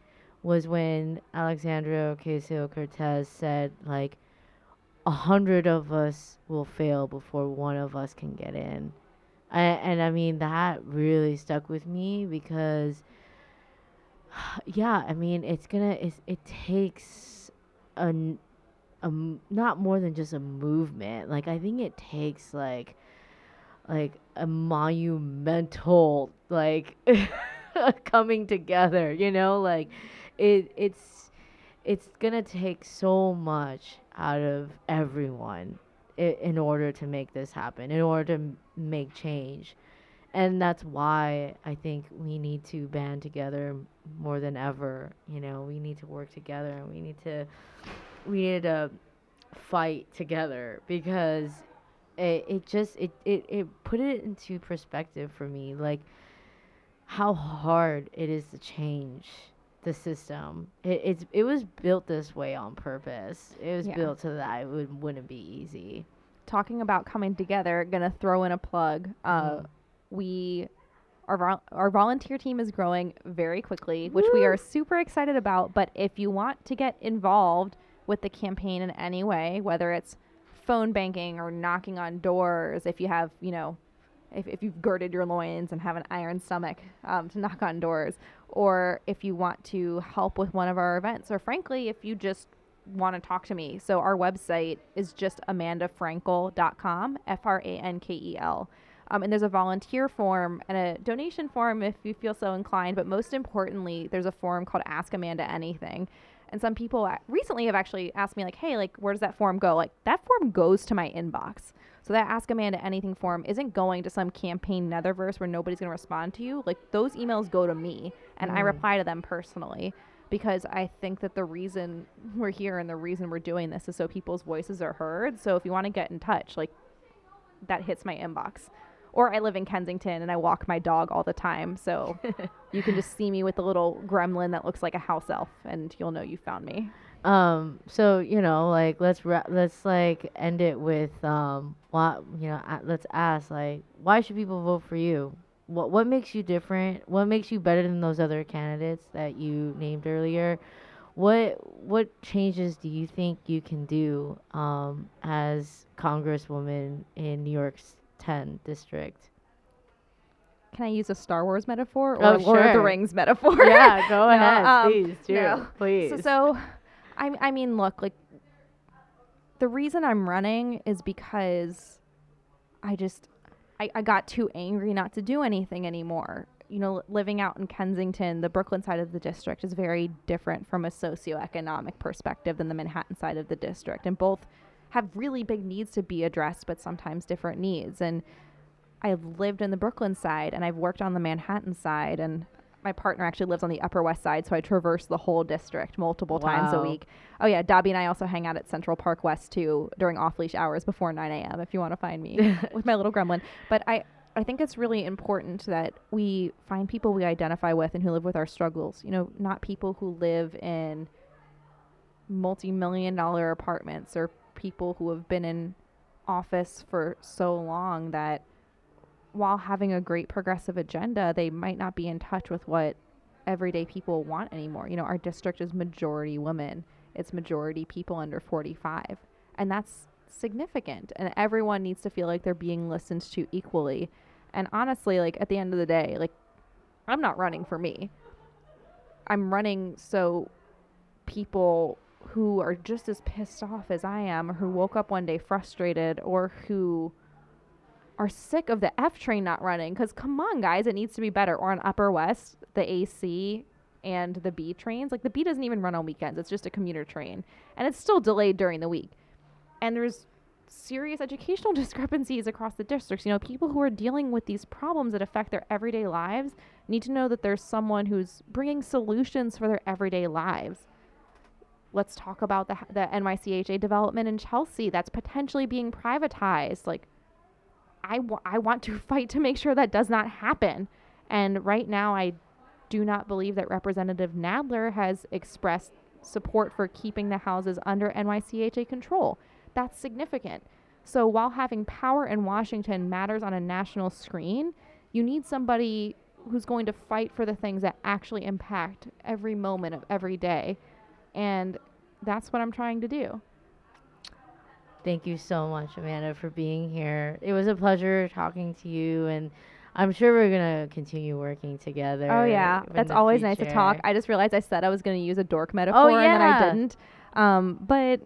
was when Alexandria Ocasio-Cortez said, like, a hundred of us will fail before one of us can get in. I, and, I mean, that really stuck with me because, yeah, I mean, it's gonna, it's, it takes a, a, not more than just a movement. Like, I think it takes, like, like, a monumental, like... coming together, you know, like it it's it's gonna take so much out of everyone I- in order to make this happen, in order to m- make change. And that's why I think we need to band together more than ever. You know, we need to work together and we need to we need to fight together, because it, it just it, it it put it into perspective for me, like how hard it is to change the system. It it's, it was built this way on purpose. It was yeah. built so that it would, wouldn't be easy. Talking about coming together, gonna throw in a plug. Uh, mm. We our vol- our volunteer team is growing very quickly, which Woo! we are super excited about. But if you want to get involved with the campaign in any way, whether it's phone banking or knocking on doors, if you have, you know, If, if you've girded your loins and have an iron stomach um, to knock on doors, or if you want to help with one of our events, or frankly, if you just want to talk to me. So our website is just amanda frankel dot com, F R A N K E L. Um, and there's a volunteer form and a donation form if you feel so inclined. But most importantly, there's a form called Ask Amanda Anything. And some people recently have actually asked me, like, hey, like, where does that form go? Like, that form goes to my inbox. So that Ask Amanda Anything form isn't going to some campaign netherverse where nobody's going to respond to you. Like, those emails go to me, and mm. I reply to them personally, because I think that the reason we're here and the reason we're doing this is so people's voices are heard. So if you want to get in touch, like, that hits my inbox. Or I live in Kensington, and I walk my dog all the time, so you can just see me with a little gremlin that looks like a house elf, and you'll know you found me. Um, so, you know, like, let's, ra- let's like, end it with, um, why, you know, uh, let's ask, like, why should people vote for you? What, what makes you different? What makes you better than those other candidates that you named earlier? What, what changes do you think you can do, um, as Congresswoman in New York State? ten district. Can I use a Star Wars metaphor or oh, Lord sure. of the Rings metaphor? Yeah, go no, ahead. Um, please do. No. Please. So, so I, I mean, look, like, the reason I'm running is because I just, I, I got too angry not to do anything anymore. You know, living out in Kensington, the Brooklyn side of the district is very different from a socioeconomic perspective than the Manhattan side of the district. And both have really big needs to be addressed, but sometimes different needs. And I've lived in the Brooklyn side, and I've worked on the Manhattan side, and my partner actually lives on the Upper West Side, so I traverse the whole district multiple wow. times a week. Oh, yeah, Dobby and I also hang out at Central Park West, too, during off-leash hours before nine a.m., if you want to find me with my little gremlin. But I, I think it's really important that we find people we identify with and who live with our struggles, you know, not people who live in multi-million dollar apartments or people who have been in office for so long that while having a great progressive agenda, they might not be in touch with what everyday people want anymore. You know, our district is majority women. It's majority people under forty-five. And that's significant. And everyone needs to feel like they're being listened to equally. And honestly, like, at the end of the day, like, I'm not running for me. I'm running so people who are just as pissed off as I am, or who woke up one day frustrated, or who are sick of the F train not running, because come on, guys, it needs to be better. Or on Upper West, the A C and the B trains, like the B doesn't even run on weekends. It's just a commuter train, and it's still delayed during the week. And there's serious educational discrepancies across the districts. You know, people who are dealing with these problems that affect their everyday lives need to know that there's someone who's bringing solutions for their everyday lives. Let's talk about the, the N Y C H A development in Chelsea that's potentially being privatized. Like, I, w- I want to fight to make sure that does not happen. And right now, I do not believe that Representative Nadler has expressed support for keeping the houses under N Y C H A control. That's significant. So while having power in Washington matters on a national screen, you need somebody who's going to fight for the things that actually impact every moment of every day. And that's what I'm trying to do. Thank you so much, Amanda, for being here. It was a pleasure talking to you, and I'm sure we're going to continue working together. Oh, yeah. That's always nice to talk. I just realized I said I was going to use a dork metaphor, oh, yeah. and then I didn't. Um, but,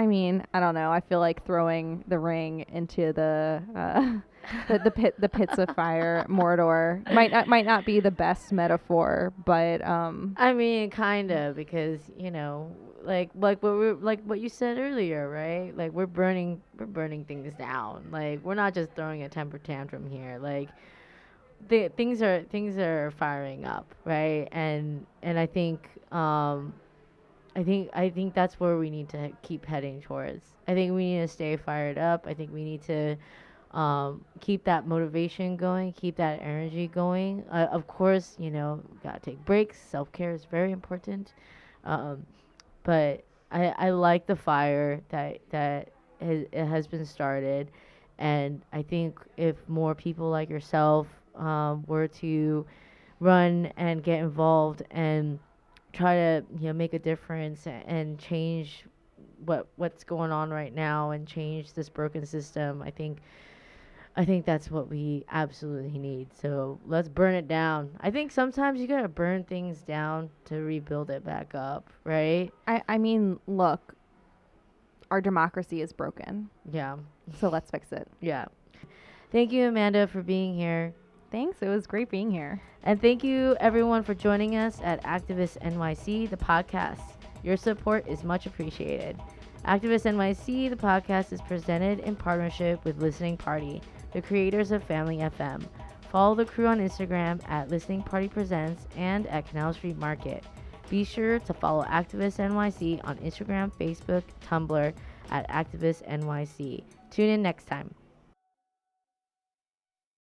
I mean, I don't know. I feel like throwing the ring into the uh, the, the, pit, the pits of fire, Mordor, might not, might not be the best metaphor, but... Um, I mean, kind of, because, you know... Like like what we like what you said earlier, right? Like we're burning we're burning things down. Like we're not just throwing a temper tantrum here. Like the things are things are firing up, right? And and I think um, I think I think that's where we need to keep heading towards. I think we need to stay fired up. I think we need to um, keep that motivation going, keep that energy going. Uh, of course, you know, gotta take breaks. Self care is very important. Um, But I, I like the fire that that has, it has been started, and I think if more people like yourself um, were to run and get involved and try to, you know, make a difference and, and change what what's going on right now and change this broken system, I think I think that's what we absolutely need. So let's burn it down. I think sometimes you gotta burn things down to rebuild it back up, right? I, I mean, look, our democracy is broken. Yeah. So let's fix it. Yeah. Thank you, Amanda, for being here. Thanks. It was great being here. And thank you, everyone, for joining us at Activist N Y C, the podcast. Your support is much appreciated. Activist N Y C, the podcast, is presented in partnership with Listening Party, the creators of Family F M. Follow the crew on Instagram at Listening Party Presents and at Canal Street Market. Be sure to follow Activist N Y C on Instagram, Facebook, Tumblr at Activist N Y C. Tune in next time.